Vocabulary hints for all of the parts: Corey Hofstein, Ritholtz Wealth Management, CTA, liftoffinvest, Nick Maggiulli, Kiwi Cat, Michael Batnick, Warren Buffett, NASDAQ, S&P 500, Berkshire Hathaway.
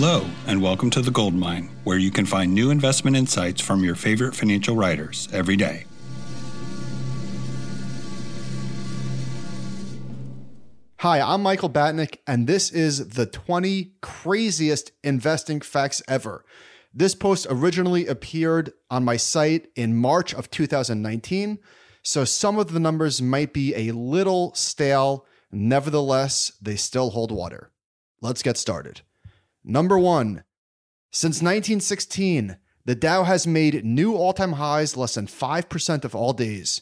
Hello, and welcome to The Gold Mine, where you can find new investment insights from your favorite financial writers every day. Hi, I'm Michael Batnick, and this is the 20 Craziest Investing Facts Ever. This post originally appeared on my site in March of 2019, so some of the numbers might be a little stale. Nevertheless, they still hold water. Let's get started. Number one, since 1916, the Dow has made new all-time highs less than 5% of all days.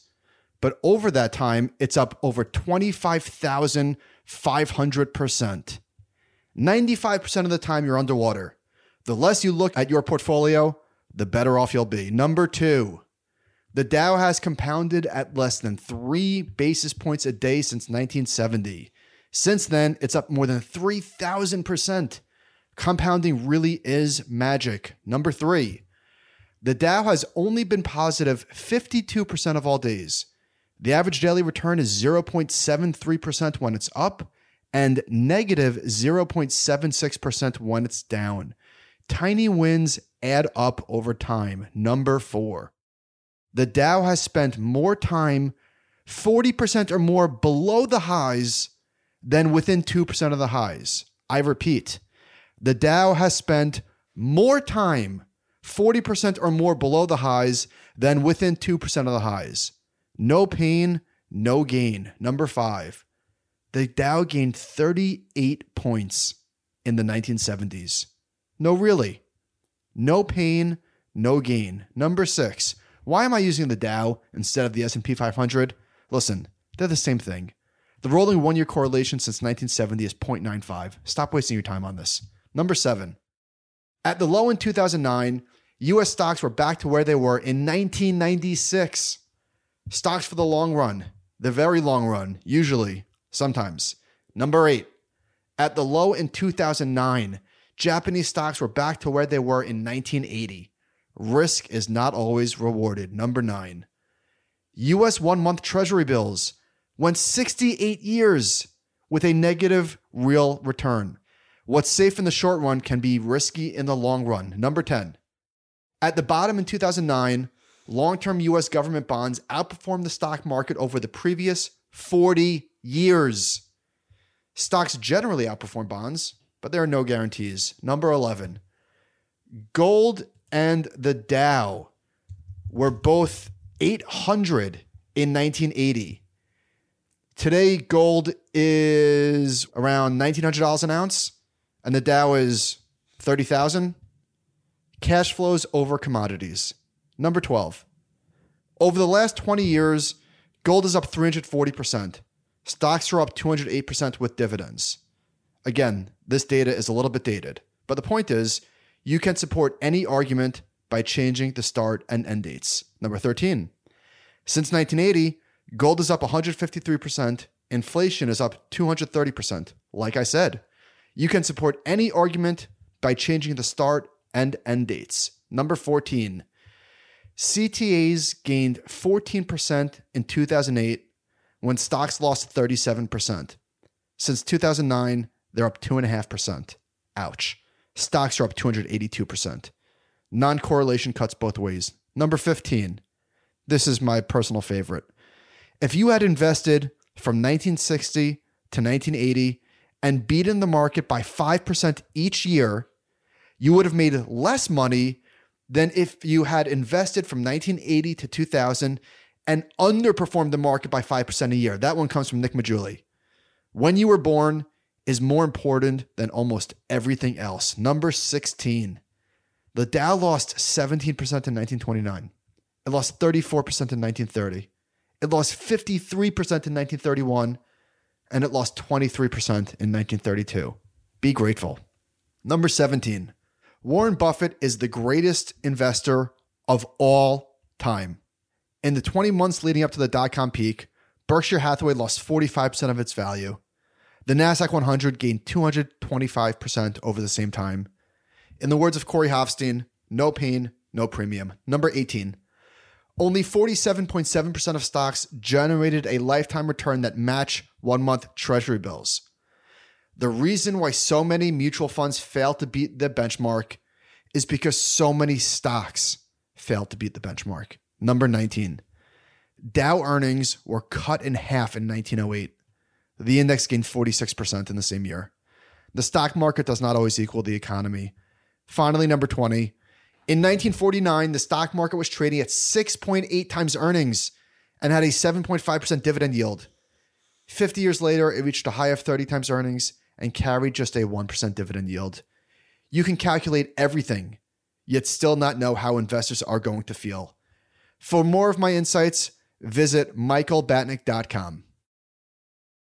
But over that time, it's up over 25,500%. 95% of the time, you're underwater. The less you look at your portfolio, the better off you'll be. Number two, the Dow has compounded at less than 3 basis points a day since 1970. Since then, it's up more than 3,000%. Compounding really is magic. Number three, the Dow has only been positive 52% of all days. The average daily return is 0.73% when it's up and negative 0.76% when it's down. Tiny wins add up over time. Number four, the Dow has spent more time 40% or more below the highs than within 2% of the highs. I repeat, the Dow has spent more time 40% or more below the highs than within 2% of the highs. No pain, no gain. Number five, the Dow gained 38 points in the 1970s. No, really. No pain, no gain. Number six, why am I using the Dow instead of the S&P 500? Listen, they're the same thing. The rolling one-year correlation since 1970 is 0.95. Stop wasting your time on this. Number seven, at the low in 2009, U.S. stocks were back to where they were in 1996. Stocks for the long run, the very long run, usually, sometimes. Number eight, at the low in 2009, Japanese stocks were back to where they were in 1980. Risk is not always rewarded. Number nine, U.S. one-month Treasury bills went 68 years with a negative real return. What's safe in the short run can be risky in the long run. Number 10. At the bottom in 2009, long-term U.S. government bonds outperformed the stock market over the previous 40 years. Stocks generally outperform bonds, but there are no guarantees. Number 11. Gold and the Dow were both 800 in 1980. Today, gold is around $1,900 an ounce. And the Dow is 30,000. Cash flows over commodities. Number 12. Over the last 20 years, gold is up 340%. Stocks are up 208% with dividends. Again, this data is a little bit dated. But the point is, you can support any argument by changing the start and end dates. Number 13. Since 1980, gold is up 153%. Inflation is up 230%. Like I said, you can support any argument by changing the start and end dates. Number 14, CTAs gained 14% in 2008 when stocks lost 37%. Since 2009, they're up 2.5%. Ouch. Stocks are up 282%. Non-correlation cuts both ways. Number 15, this is my personal favorite. If you had invested from 1960 to 1980, and beaten the market by 5% each year, you would have made less money than if you had invested from 1980 to 2000 and underperformed the market by 5% a year. That one comes from Nick Maggiulli. When you were born is more important than almost everything else. Number 16, the Dow lost 17% in 1929. It lost 34% in 1930. It lost 53% in 1931. And it lost 23% in 1932. Be grateful. Number 17, Warren Buffett is the greatest investor of all time. In the 20 months leading up to the dot-com peak, Berkshire Hathaway lost 45% of its value. The NASDAQ 100 gained 225% over the same time. In the words of Corey Hofstein, no pain, no premium. Number 18, only 47.7% of stocks generated a lifetime return that match one-month Treasury bills. The reason why so many mutual funds fail to beat the benchmark is because so many stocks failed to beat the benchmark. Number 19, Dow earnings were cut in half in 1908. The index gained 46% in the same year. The stock market does not always equal the economy. Finally, number 20, in 1949, the stock market was trading at 6.8 times earnings and had a 7.5% dividend yield. 50 years later, it reached a high of 30 times earnings and carried just a 1% dividend yield. You can calculate everything, yet still not know how investors are going to feel. For more of my insights, visit michaelbatnick.com.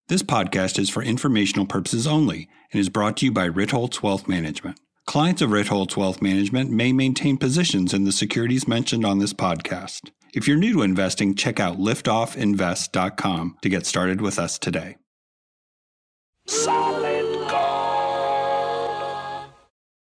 This podcast is for informational purposes only and is brought to you by Ritholtz Wealth Management. Clients of Ritholtz Wealth Management may maintain positions in the securities mentioned on this podcast. If you're new to investing, check out liftoffinvest.com to get started with us today.